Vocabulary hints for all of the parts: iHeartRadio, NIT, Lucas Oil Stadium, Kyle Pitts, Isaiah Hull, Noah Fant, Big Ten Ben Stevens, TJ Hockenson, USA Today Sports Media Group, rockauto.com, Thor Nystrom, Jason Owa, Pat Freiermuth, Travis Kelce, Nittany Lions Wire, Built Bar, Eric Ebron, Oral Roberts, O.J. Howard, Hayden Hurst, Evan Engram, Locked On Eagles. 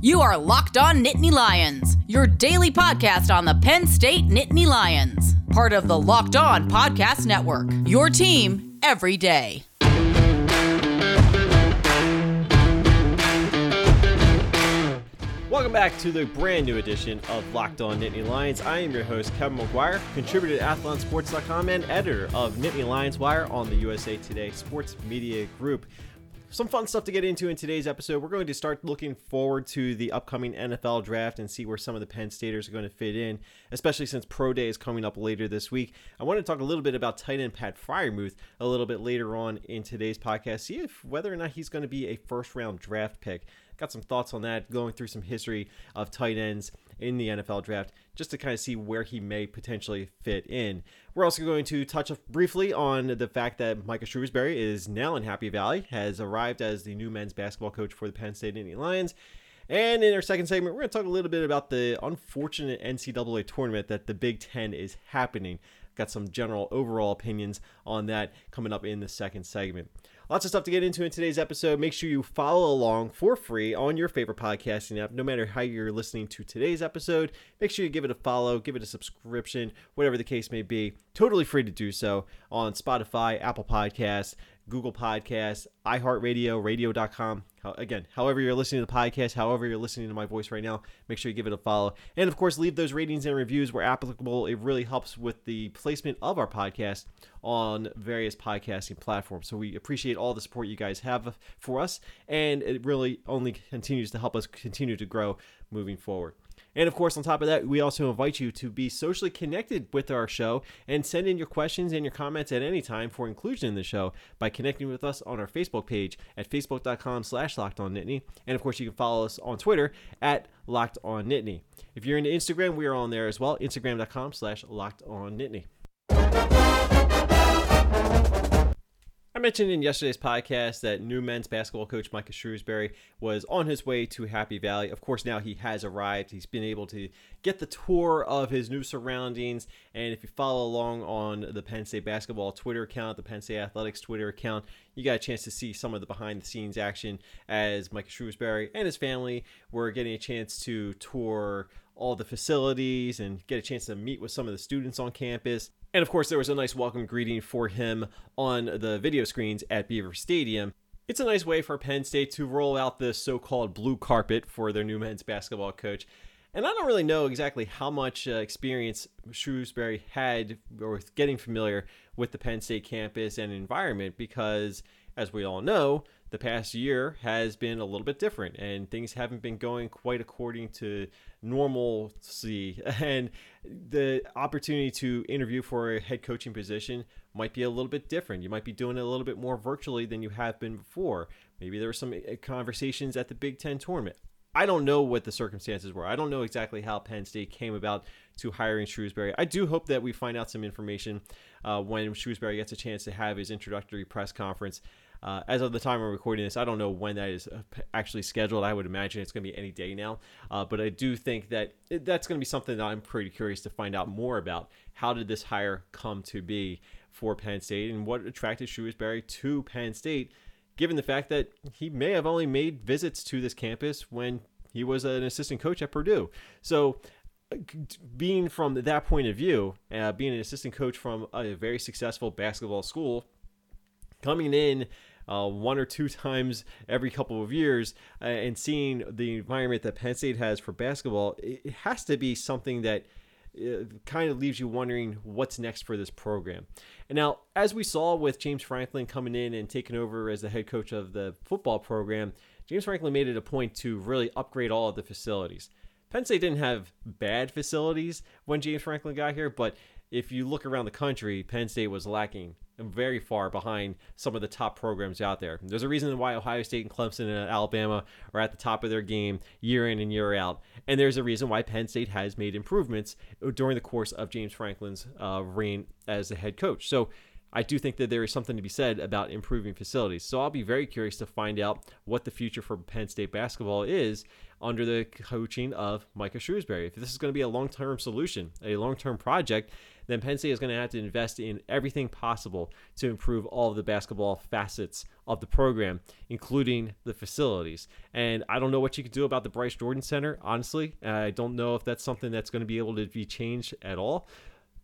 You are Locked On Nittany Lions, your daily podcast on the Penn State Nittany Lions, part of the Locked On Podcast Network, your team every day. Welcome back to the brand new edition of Locked On Nittany Lions. I am your host, Kevin McGuire, contributor at Athlonsports.com and editor of Nittany Lions Wire on the USA Today Sports Media Group. Some fun stuff to get into in today's episode. We're going to start looking forward to the upcoming NFL draft and see where some of the Penn Staters are going to fit in, especially since Pro Day is coming up later this week. I want to talk a little bit about tight end Pat Freiermuth a little bit later on in today's podcast, see if whether or not he's going to be a first-round draft pick. Got some thoughts on that, going through some history of tight ends in the NFL draft, just to kind of see where he may potentially fit in. We're also going to touch briefly on the fact that Micah Shrewsberry is now in Happy Valley, has arrived as the new men's basketball coach for the Penn State Nittany Lions. And in our second segment, we're going to talk a little bit about the unfortunate NCAA tournament that the Big Ten is happening. Got some general overall opinions on that coming up in the second segment. Lots of stuff to get into in today's episode. Make sure you follow along for free on your favorite podcasting app. No matter how you're listening to today's episode, make sure you give it a follow, give it a subscription, whatever the case may be. Totally free to do so on Spotify, Apple Podcasts, Google Podcasts, iHeartRadio, radio.com. Again, however you're listening to the podcast, however you're listening to my voice right now, make sure you give it a follow. And of course, leave those ratings and reviews where applicable. It really helps with the placement of our podcast on various podcasting platforms. So we appreciate all the support you guys have for us, and it really only continues to help us continue to grow moving forward. And of course, on top of that, we also invite you to be socially connected with our show and send in your questions and your comments at any time for inclusion in the show by connecting with us on our Facebook page at facebook.com/LockedOnNittany. And of course, you can follow us on Twitter at LockedOnNittany. If you're into Instagram, we are on there as well, instagram.com/LockedOnNittany. I mentioned in yesterday's podcast that new men's basketball coach Micah Shrewsberry was on his way to Happy Valley. Of course, now he has arrived. He's been able to get the tour of his new surroundings. And if you follow along on the Penn State basketball Twitter account, the Penn State Athletics Twitter account, you got a chance to see some of the behind-the-scenes action as Micah Shrewsberry and his family were getting a chance to tour all the facilities and get a chance to meet with some of the students on campus. And of course, there was a nice welcome greeting for him on the video screens at Beaver Stadium. It's a nice way for Penn State to roll out the so-called blue carpet for their new men's basketball coach. And I don't really know exactly how much experience Shrewsberry had with getting familiar with the Penn State campus and environment because, as we all know, the past year has been a little bit different and things haven't been going quite according to normalcy, and the opportunity to interview for a head coaching position might be a little bit different. You might be doing it a little bit more virtually than you have been before. Maybe there were some conversations at the Big Ten tournament. I don't know what the circumstances were. I don't know exactly how Penn State came about to hiring Shrewsberry. I do hope that we find out some information when Shrewsberry gets a chance to have his introductory press conference. As of the time we're recording this, I don't know when that is actually scheduled. I would imagine it's going to be any day now. But I do think that that's going to be something that I'm pretty curious to find out more about. How did this hire come to be for Penn State, and what attracted Shrewsberry to Penn State, given the fact that he may have only made visits to this campus when he was an assistant coach at Purdue? So being from that point of view, being an assistant coach from a very successful basketball school, coming in one or two times every couple of years and seeing the environment that Penn State has for basketball, it has to be something that kind of leaves you wondering what's next for this program. And now, as we saw with James Franklin coming in and taking over as the head coach of the football program, James Franklin made it a point to really upgrade all of the facilities. Penn State didn't have bad facilities when James Franklin got here, but if you look around the country, Penn State was lacking and very far behind some of the top programs out there. There's a reason why Ohio State and Clemson and Alabama are at the top of their game year in and year out. And there's a reason why Penn State has made improvements during the course of James Franklin's reign as the head coach. So I do think that there is something to be said about improving facilities. So I'll be very curious to find out what the future for Penn State basketball is under the coaching of Micah Shrewsberry. If this is going to be a long-term solution, a long-term project, then Penn State is going to have to invest in everything possible to improve all of the basketball facets of the program, including the facilities. And I don't know what you could do about the Bryce Jordan Center, honestly. I don't know if that's something that's going to be able to be changed at all.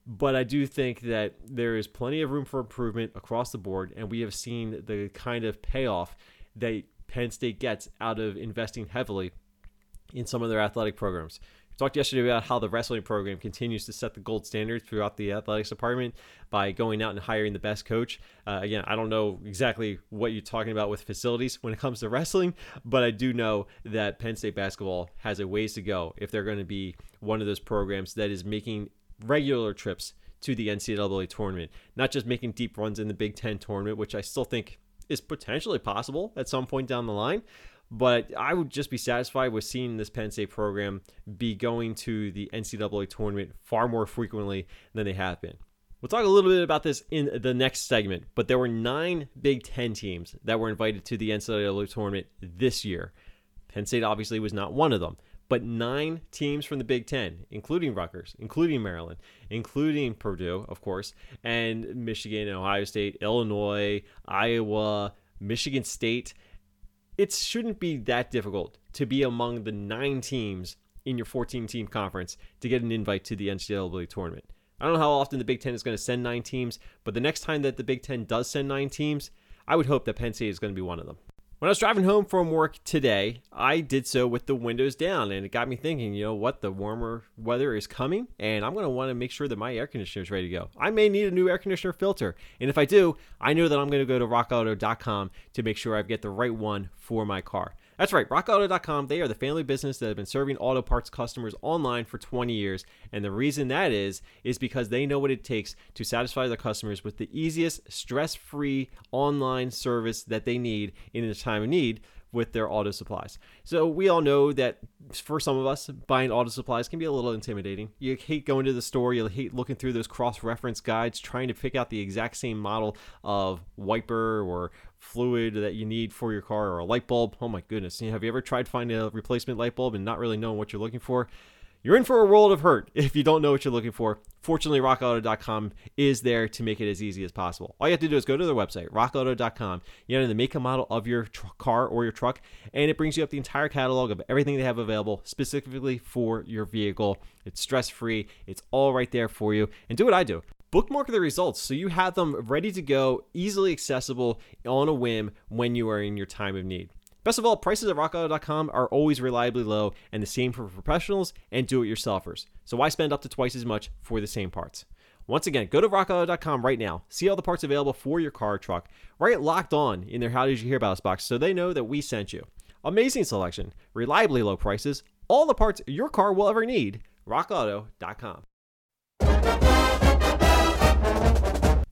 But I do think that there is plenty of room for improvement across the board, and we have seen the kind of payoff that Penn State gets out of investing heavily in some of their athletic programs. We talked yesterday about how the wrestling program continues to set the gold standard throughout the athletics department by going out and hiring the best coach. Again, I don't know exactly what you're talking about with facilities when it comes to wrestling, but I do know that Penn State basketball has a ways to go if they're going to be one of those programs that is making regular trips to the NCAA tournament, not just making deep runs in the Big Ten tournament, which I still think is potentially possible at some point down the line. But I would just be satisfied with seeing this Penn State program be going to the NCAA tournament far more frequently than they have been. We'll talk a little bit about this in the next segment, but there were 9 Big Ten teams that were invited to the NCAA tournament this year. Penn State obviously was not one of them, but 9 teams from the Big Ten, including Rutgers, including Maryland, including Purdue, of course, and Michigan and Ohio State, Illinois, Iowa, Michigan State. It shouldn't be that difficult to be among the 9 teams in your 14-team conference to get an invite to the NCAA tournament. I don't know how often the Big Ten is going to send 9 teams, but the next time that the Big Ten does send 9 teams, I would hope that Penn State is going to be one of them. When I was driving home from work today, I did so with the windows down, and it got me thinking, you know what, the warmer weather is coming, and I'm going to want to make sure that my air conditioner is ready to go. I may need a new air conditioner filter, and if I do, I know that I'm going to go to rockauto.com to make sure I get the right one for my car. That's right, rockauto.com, they are the family business that have been serving auto parts customers online for 20 years, and the reason that is because they know what it takes to satisfy their customers with the easiest, stress-free online service that they need in a time of need with their auto supplies. So we all know that for some of us, buying auto supplies can be a little intimidating. You hate going to the store, you hate looking through those cross-reference guides, trying to pick out the exact same model of wiper or fluid that you need for your car or a light bulb. Oh my goodness, have you ever tried to find a replacement light bulb and not really knowing what you're looking for? You're in for a world of hurt if you don't know what you're looking for. Fortunately, rockauto.com is there to make it as easy as possible. All you have to do is go to their website, rockauto.com. You enter the make and model of your car or your truck, and it brings you up the entire catalog of everything they have available specifically for your vehicle. It's stress-free. It's all right there for you. And do what I do. Bookmark the results so you have them ready to go, easily accessible on a whim when you are in your time of need. Best of all, prices at rockauto.com are always reliably low, and the same for professionals and do-it-yourselfers. So why spend up to twice as much for the same parts? Once again, go to rockauto.com right now. See all the parts available for your car or truck. Write Locked On in their How Did You Hear About Us box so they know that we sent you. Amazing selection, reliably low prices, all the parts your car will ever need. rockauto.com.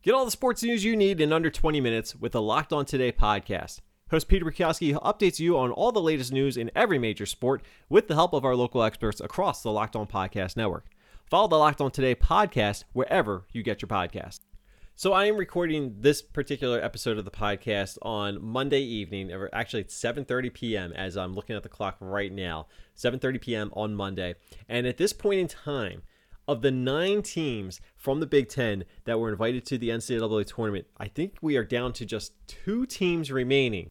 Get all the sports news you need in under 20 minutes with the Locked On Today podcast. Host Peter Bukowski updates you on all the latest news in every major sport with the help of our local experts across the Locked On Podcast Network. Follow the Locked On Today podcast wherever you get your podcast. So I am recording this particular episode of the podcast on Monday evening, or actually it's 7:30 p.m. as I'm looking at the clock right now, 7:30 p.m. on Monday. And at this point in time, of the 9 teams from the Big Ten that were invited to the NCAA tournament, I think we are down to just 2 teams remaining.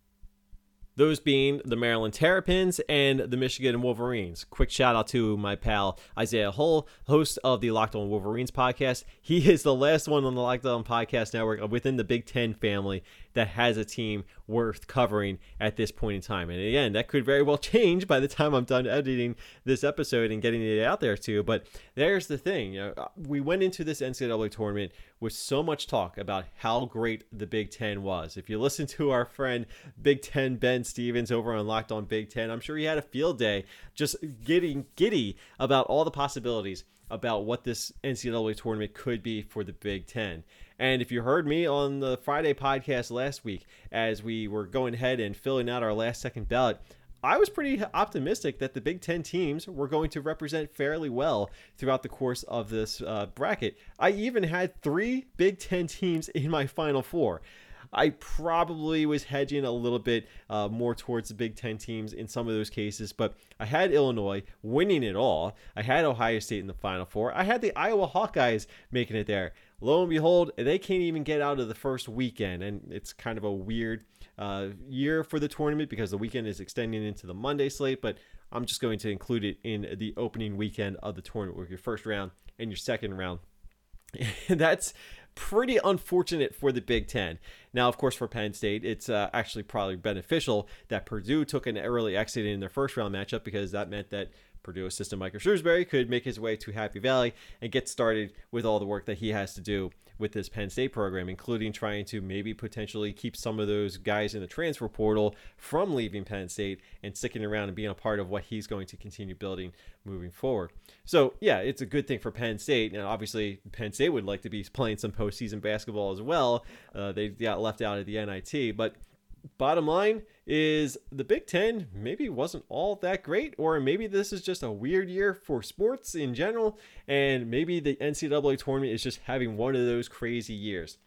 Those being the Maryland Terrapins and the Michigan Wolverines. Quick shout out to my pal Isaiah Hull, host of the Locked On Wolverines podcast. He is the last one on the Locked On Podcast Network within the Big Ten family that has a team worth covering at this point in time. And again, that could very well change by the time I'm done editing this episode and getting it out there too. But there's the thing. We went into this NCAA tournament with so much talk about how great the Big Ten was. If you listen to our friend Big Ten Ben Stevens over on Locked On Big Ten, I'm sure he had a field day just getting giddy about all the possibilities about what this NCAA tournament could be for the Big Ten. And if you heard me on the Friday podcast last week as we were going ahead and filling out our last second ballot, I was pretty optimistic that the Big Ten teams were going to represent fairly well throughout the course of this bracket. I even had 3 Big Ten teams in my Final Four. I probably was hedging a little bit more towards the Big Ten teams in some of those cases, but I had Illinois winning it all. I had Ohio State in the Final Four. I had the Iowa Hawkeyes making it there. Lo and behold, they can't even get out of the first weekend, and it's kind of a weird year for the tournament because the weekend is extending into the Monday slate, but I'm just going to include it in the opening weekend of the tournament with your first round and your second round. That's pretty unfortunate for the Big Ten. Now, of course, for Penn State, it's actually probably beneficial that Purdue took an early exit in their first round matchup because that meant that Purdue assistant Micah Shrewsberry could make his way to Happy Valley and get started with all the work that he has to do with this Penn State program, including trying to maybe potentially keep some of those guys in the transfer portal from leaving Penn State and sticking around and being a part of what he's going to continue building moving forward. So yeah, it's a good thing for Penn State. And obviously Penn State would like to be playing some postseason basketball as well. They got left out of the NIT, but bottom line is the Big Ten maybe wasn't all that great, or maybe this is just a weird year for sports in general, and maybe the NCAA tournament is just having one of those crazy years.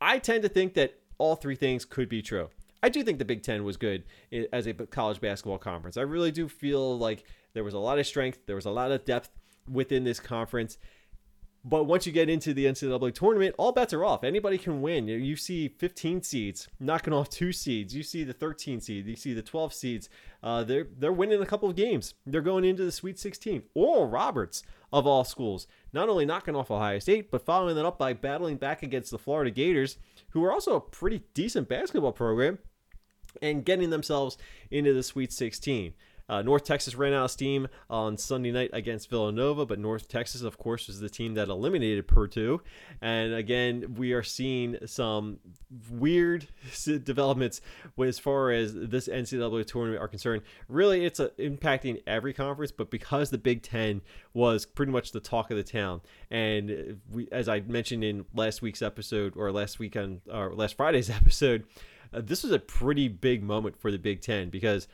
I tend to think that all three things could be true. I do think the Big Ten was good as a college basketball conference. I really do feel like there was a lot of strength, there was a lot of depth within this conference. But once you get into the NCAA tournament, all bets are off. Anybody can win. You see 15 seeds knocking off 2 seeds. You see the 13 seed. You see the 12 seeds. They're winning a couple of games. They're going into the Sweet 16. Oral Roberts, of all schools, not only knocking off Ohio State, but following that up by battling back against the Florida Gators, who are also a pretty decent basketball program, and getting themselves into the Sweet 16. North Texas ran out of steam on Sunday night against Villanova, but North Texas, of course, was the team that eliminated Purdue. And again, we are seeing some weird developments as far as this NCAA tournament are concerned. Really, it's impacting every conference, but because the Big Ten was pretty much the talk of the town, and we, as I mentioned in last week's episode, or last Friday's episode, this was a pretty big moment for the Big Ten because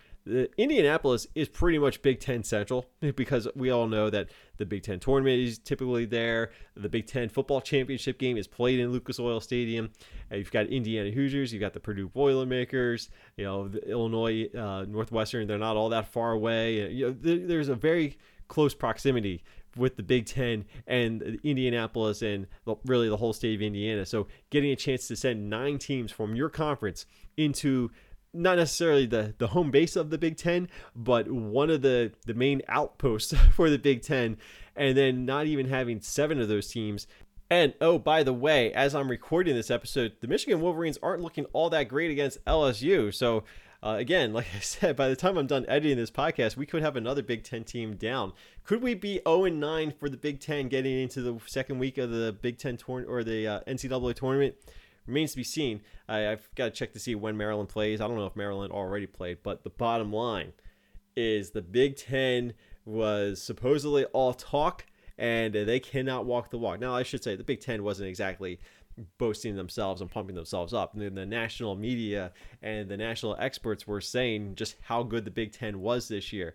Indianapolis is pretty much Big Ten Central because we all know that the Big Ten tournament is typically there. The Big Ten football championship game is played in Lucas Oil Stadium. You've got Indiana Hoosiers. You've got the Purdue Boilermakers. You know, the Illinois Northwestern, they're not all that far away. You know, there's a very close proximity with the Big Ten and Indianapolis and really the whole state of Indiana. So getting a chance to send 9 teams from your conference into not necessarily the home base of the Big Ten, but one of the main outposts for the Big Ten, and then not even having 7 of those teams. And, oh, by the way, as I'm recording this episode, the Michigan Wolverines aren't looking all that great against LSU. So, again, like I said, by the time I'm done editing this podcast, we could have another Big Ten team down. Could we be 0-9 for the Big Ten getting into the second week of the Big Ten tournament or the NCAA tournament? Remains to be seen. I've got to check to see when Maryland plays. I don't know if Maryland already played, but the bottom line is the Big Ten was supposedly all talk, and they cannot walk the walk. Now, I should say the Big Ten wasn't exactly boasting themselves and pumping themselves up. The national media and the national experts were saying just how good the Big Ten was this year.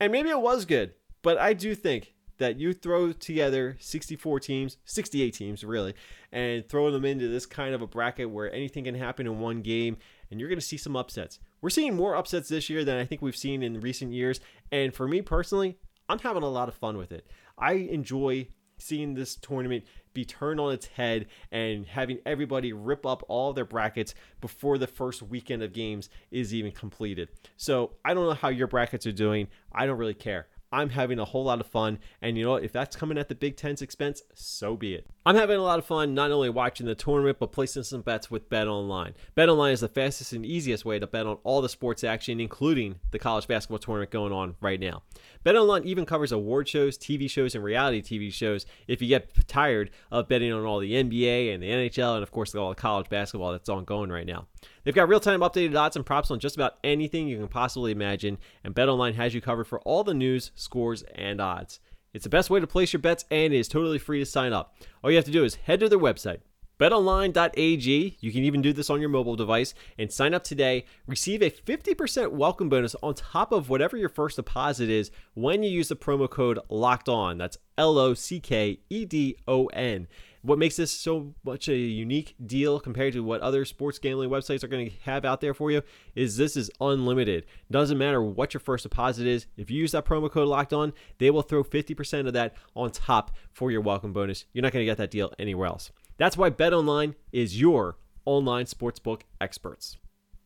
And maybe it was good, but I do think that you throw together 64 teams, 68 teams really, and throw them into this kind of a bracket where anything can happen in one game, and you're going to see some upsets. We're seeing more upsets this year than I think we've seen in recent years, and for me personally, I'm having a lot of fun with it. I enjoy seeing this tournament be turned on its head and having everybody rip up all their brackets before the first weekend of games is even completed. So I don't know how your brackets are doing. I don't really care. I'm having a whole lot of fun, and you know what? If that's coming at the Big Ten's expense, so be it. I'm having a lot of fun not only watching the tournament, but placing some bets with BetOnline. BetOnline is the fastest and easiest way to bet on all the sports action, including the college basketball tournament going on right now. BetOnline even covers award shows, TV shows, and reality TV shows if you get tired of betting on all the NBA and the NHL and, of course, all the college basketball that's ongoing right now. They've got real-time updated odds and props on just about anything you can possibly imagine, and BetOnline has you covered for all the news, scores, and odds. It's the best way to place your bets, and it is totally free to sign up. All you have to do is head to their website, betonline.ag. You can even do this on your mobile device, and sign up today. Receive a 50% welcome bonus on top of whatever your first deposit is when you use the promo code LOCKEDON. That's LOCKEDON. What makes this so much a unique deal compared to what other sports gambling websites are going to have out there for you is this is unlimited. Doesn't matter what your first deposit is. If you use that promo code Locked On, they will throw 50% of that on top for your welcome bonus. You're not going to get that deal anywhere else. That's why BetOnline is your online sportsbook experts.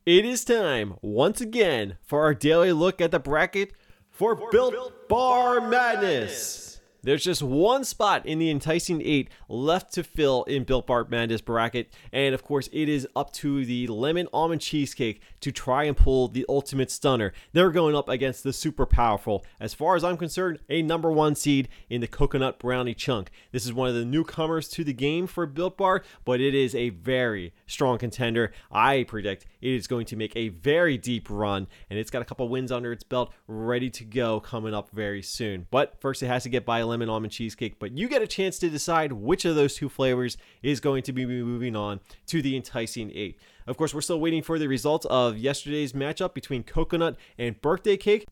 It is time once again for our daily look at the bracket for Built Bar Madness. There's just one spot in the enticing 8 left to fill in Built Bar Madness bracket. And of course, it is up to the lemon almond cheesecake to try and pull the ultimate stunner. They're going up against the super powerful, as far as I'm concerned, a number one seed in the coconut brownie chunk. This is one of the newcomers to the game for Built Bar, but it is a very strong contender. I predict it is going to make a very deep run, and it's got a couple wins under its belt ready to go coming up very soon. But first, it has to get by lemon almond cheesecake, but you get a chance to decide which of those two flavors is going to be moving on to the enticing 8. Of course, we're still waiting for the results of yesterday's matchup between coconut and birthday cake.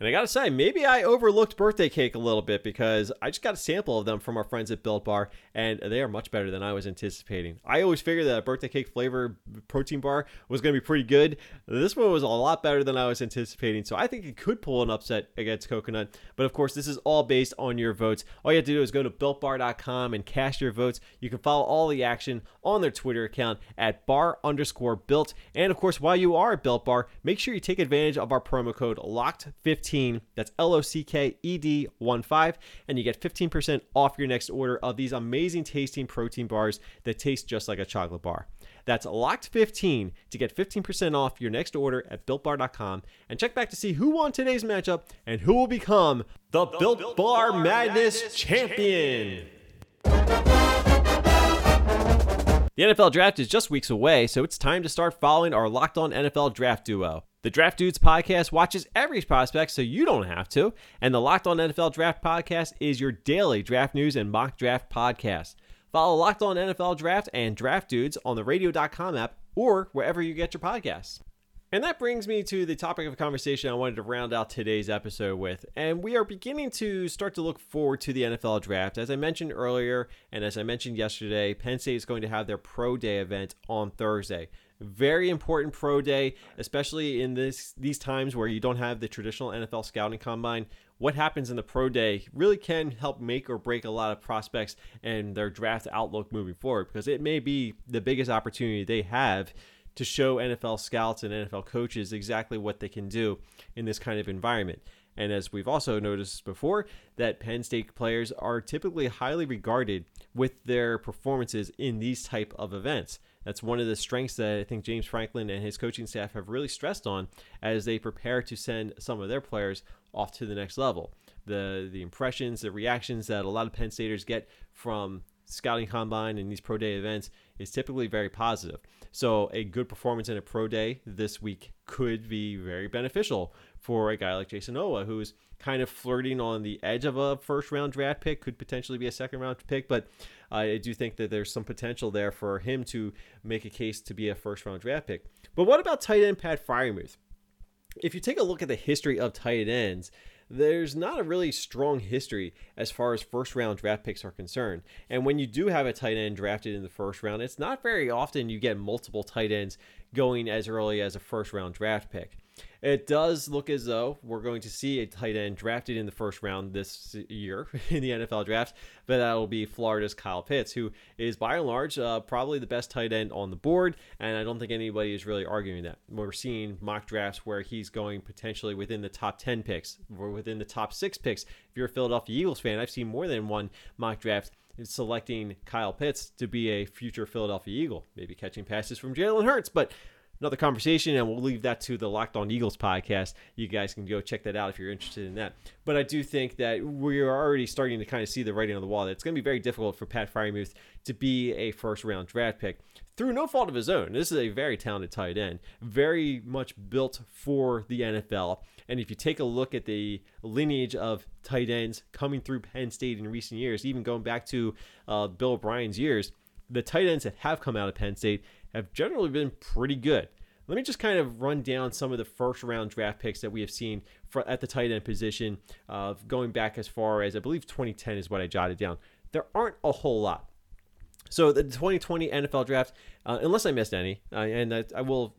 And I gotta say, maybe I overlooked birthday cake a little bit because I just got a sample of them from our friends at Built Bar, and they are much better than I was anticipating. I always figured that a birthday cake flavor protein bar was gonna be pretty good. This one was a lot better than I was anticipating, so I think it could pull an upset against coconut. But of course, this is all based on your votes. All you have to do is go to BuiltBar.com and cast your votes. You can follow all the action on their Twitter account at bar_built. And of course, while you are at Built Bar, make sure you take advantage of our promo code LOCKED15. That's LOCKED15, and you get 15% off your next order of these amazing tasting protein bars that taste just like a chocolate bar. That's LOCKED15 to get 15% off your next order at BuiltBar.com, and check back to see who won today's matchup and who will become the Built Bar Madness champion. The NFL Draft is just weeks away, so it's time to start following our Locked On NFL Draft duo. The Draft Dudes podcast watches every prospect so you don't have to, and the Locked On NFL Draft podcast is your daily draft news and mock draft podcast. Follow Locked On NFL Draft and Draft Dudes on the radio.com app or wherever you get your podcasts. And that brings me to the topic of conversation I wanted to round out today's episode with. And we are beginning to start to look forward to the NFL Draft. As I mentioned earlier, and as I mentioned yesterday, Penn State is going to have their Pro Day event on Thursday. Very important Pro Day, especially in these times where you don't have the traditional NFL scouting combine. What happens in the Pro Day really can help make or break a lot of prospects and their draft outlook moving forward, because it may be the biggest opportunity they have to show NFL scouts and NFL coaches exactly what they can do in this kind of environment. And as we've also noticed before, that Penn State players are typically highly regarded with their performances in these type of events. That's one of the strengths that I think James Franklin and his coaching staff have really stressed on as they prepare to send some of their players off to the next level. The impressions, the reactions that a lot of Penn Staters get from scouting combine and these pro day events is typically very positive. So a good performance in a pro day this week could be very beneficial for a guy like Jason Owa, who is kind of flirting on the edge of a first round draft pick, could potentially be a second round pick, but I do think that there's some potential there for him to make a case to be a first round draft pick. But what about tight end Pat Freiermuth? If you take a look at the history of tight ends, there's not a really strong history as far as first round draft picks are concerned. And when you do have a tight end drafted in the first round, it's not very often you get multiple tight ends going as early as a first round draft pick. It does look as though we're going to see a tight end drafted in the first round this year in the NFL draft, but that'll be Florida's Kyle Pitts, who is by and large probably the best tight end on the board, and I don't think anybody is really arguing that. We're seeing mock drafts where he's going potentially within the top 10 picks or within the top 6 picks. If you're a Philadelphia Eagles fan, I've seen more than one mock draft selecting Kyle Pitts to be a future Philadelphia Eagle, maybe catching passes from Jalen Hurts, but another conversation, and we'll leave that to the Locked On Eagles podcast. You guys can go check that out if you're interested in that. But I do think that we are already starting to kind of see the writing on the wall that it's going to be very difficult for Pat Freiermuth to be a first-round draft pick through no fault of his own. This is a very talented tight end, very much built for the NFL. And if you take a look at the lineage of tight ends coming through Penn State in recent years, even going back to Bill O'Brien's years, the tight ends that have come out of Penn State have generally been pretty good. Let me just kind of run down some of the first-round draft picks that we have seen at the tight end position, going back as far as, I believe, 2010 is what I jotted down. There aren't a whole lot. So the 2020 NFL Draft, unless I missed any, and I will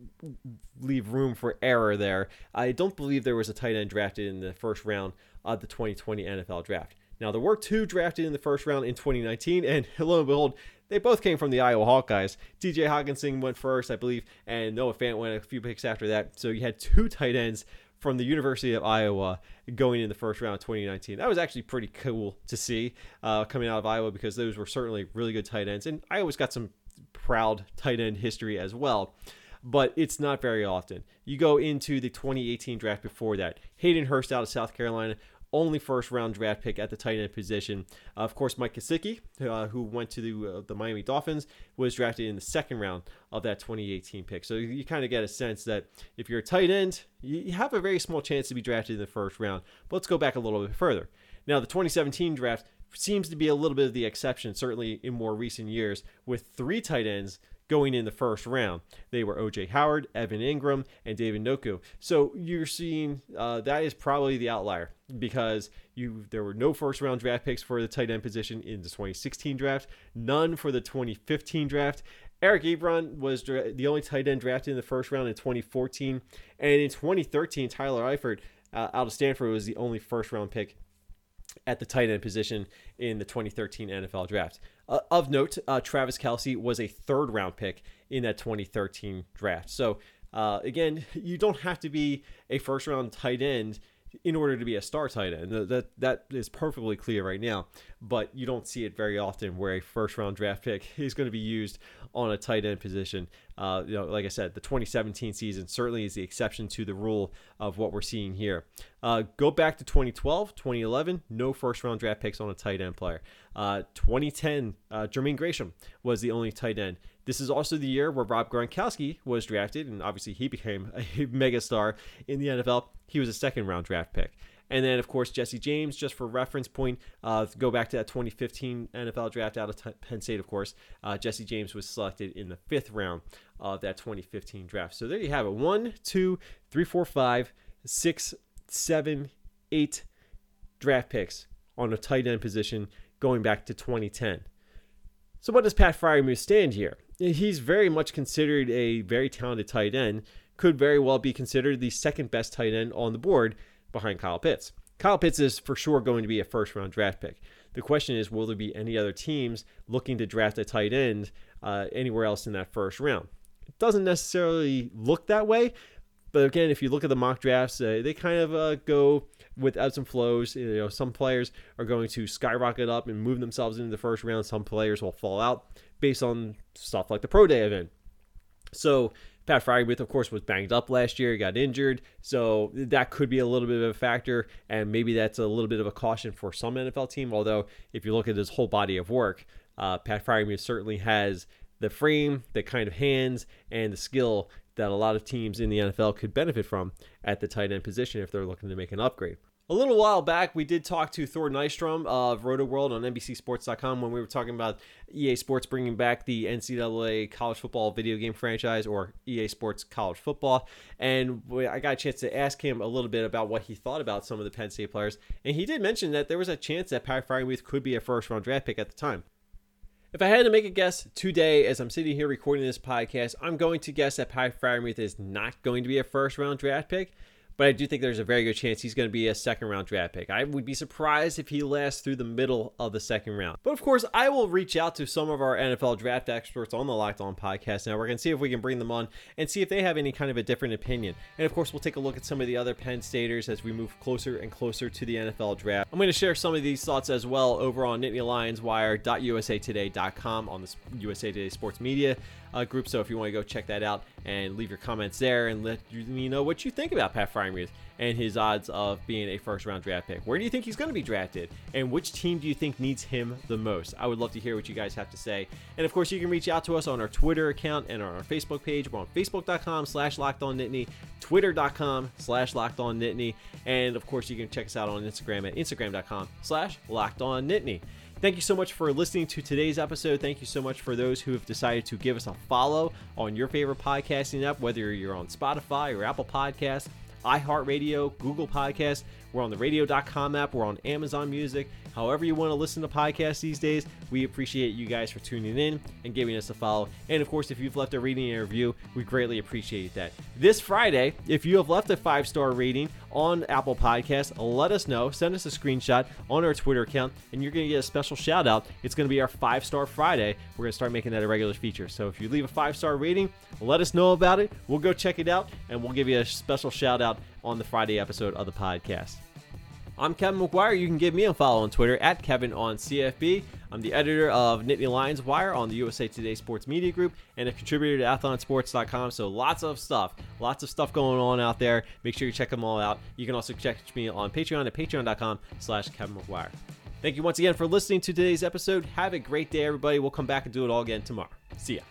leave room for error there, I don't believe there was a tight end drafted in the first round of the 2020 NFL Draft. Now, there were two drafted in the first round in 2019, and lo and behold, they both came from the Iowa Hawkeyes. TJ Hockenson went first, I believe, and Noah Fant went a few picks after that. So you had two tight ends from the University of Iowa going in the first round of 2019. That was actually pretty cool to see coming out of Iowa, because those were certainly really good tight ends. And Iowa's got some proud tight end history as well, but it's not very often. You go into the 2018 draft before that. Hayden Hurst out of South Carolina, only first-round draft pick at the tight end position. Of course, Mike Gesicki, who went to the Miami Dolphins, was drafted in the second round of that 2018 pick. So you kind of get a sense that if you're a tight end, you have a very small chance to be drafted in the first round. But let's go back a little bit further. Now, the 2017 draft seems to be a little bit of the exception, certainly in more recent years, with three tight ends going in the first round. They were O.J. Howard, Evan Engram, and David Noku. So you're seeing that is probably the outlier, because there were no first round draft picks for the tight end position in the 2016 draft, none for the 2015 draft. Eric Ebron was the only tight end drafted in the first round in 2014. And in 2013, Tyler Eifert out of Stanford was the only first round pick at the tight end position in the 2013 NFL Draft. Of note, Travis Kelce was a third-round pick in that 2013 draft. So, again, you don't have to be a first-round tight end in order to be a star tight end. That is perfectly clear right now, but you don't see it very often where a first-round draft pick is going to be used on a tight end position. Like I said, the 2017 season certainly is the exception to the rule of what we're seeing here. Go back to 2012, 2011, no first-round draft picks on a tight end player. 2010, Jermaine Gresham was the only tight end. This is also the year where Rob Gronkowski was drafted, and obviously he became a megastar in the NFL. He was a second-round draft pick. And then, of course, Jesse James, just for reference point, go back to that 2015 NFL draft out of Penn State, of course. Jesse James was selected in the fifth round of that 2015 draft. So there you have it. 1, 2, 3, 4, 5, 6, 7, 8 draft picks on a tight end position going back to 2010. So what does Pat Freiermuth stand here? He's very much considered a very talented tight end, could very well be considered the second best tight end on the board, behind Kyle Pitts. Kyle Pitts is for sure going to be a first-round draft pick. The question is, will there be any other teams looking to draft a tight end anywhere else in that first round? It doesn't necessarily look that way, but again, if you look at the mock drafts, they kind of go with ebbs and flows. You know, some players are going to skyrocket up and move themselves into the first round. Some players will fall out based on stuff like the Pro Day event. So Pat Freiermuth, of course, was banged up last year. He got injured. So that could be a little bit of a factor, and maybe that's a little bit of a caution for some NFL team. Although, if you look at his whole body of work, Pat Freiermuth certainly has the frame, the kind of hands, and the skill that a lot of teams in the NFL could benefit from at the tight end position if they're looking to make an upgrade. A little while back, we did talk to Thor Nystrom of RotoWorld on NBCSports.com when we were talking about EA Sports bringing back the NCAA college football video game franchise, or EA Sports college football. And I got a chance to ask him a little bit about what he thought about some of the Penn State players. And he did mention that there was a chance that Pat Freiermuth could be a first-round draft pick at the time. If I had to make a guess today, as I'm sitting here recording this podcast, I'm going to guess that Pat Freiermuth is not going to be a first-round draft pick. But I do think there's a very good chance he's going to be a second-round draft pick. I would be surprised if he lasts through the middle of the second round. But, of course, I will reach out to some of our NFL draft experts on the Locked On Podcast Network and see if we can bring them on and see if they have any kind of a different opinion. And, of course, we'll take a look at some of the other Penn Staters as we move closer and closer to the NFL draft. I'm going to share some of these thoughts as well over on Nittany Lions Wire, .usatoday.com on the USA Today Sports Media Group. So if you want to go check that out and leave your comments there and let me know what you think about Pat Freiermuth and his odds of being a first-round draft pick. Where do you think he's going to be drafted? And which team do you think needs him the most? I would love to hear what you guys have to say. And, of course, you can reach out to us on our Twitter account and on our Facebook page. We're on Facebook.com/LockedOnNittany, Twitter.com/LockedOnNittany. And, of course, you can check us out on Instagram at Instagram.com/LockedOnNittany. Thank you so much for listening to today's episode. Thank you so much for those who have decided to give us a follow on your favorite podcasting app, whether you're on Spotify or Apple Podcasts, iHeartRadio, Google Podcasts, We're on the radio.com app. We're on Amazon Music. However you want to listen to podcasts these days, we appreciate you guys for tuning in and giving us a follow. And, of course, if you've left a rating and review, we greatly appreciate that. This Friday, if you have left a 5-star rating on Apple Podcasts, let us know. Send us a screenshot on our Twitter account, and you're going to get a special shout-out. It's going to be our 5-Star Friday. We're going to start making that a regular feature. So if you leave a 5-star rating, let us know about it. We'll go check it out, and we'll give you a special shout-out on the Friday episode of the podcast. I'm Kevin McGuire. You can give me a follow on Twitter at KevinOnCFB. I'm the editor of Nittany Lions Wire on the USA Today Sports Media Group and a contributor to Athlonsports.com. So lots of stuff going on out there. Make sure you check them all out. You can also check me on Patreon at patreon.com/Kevin McGuire. Thank you once again for listening to today's episode. Have a great day, everybody. We'll come back and do it all again tomorrow. See ya.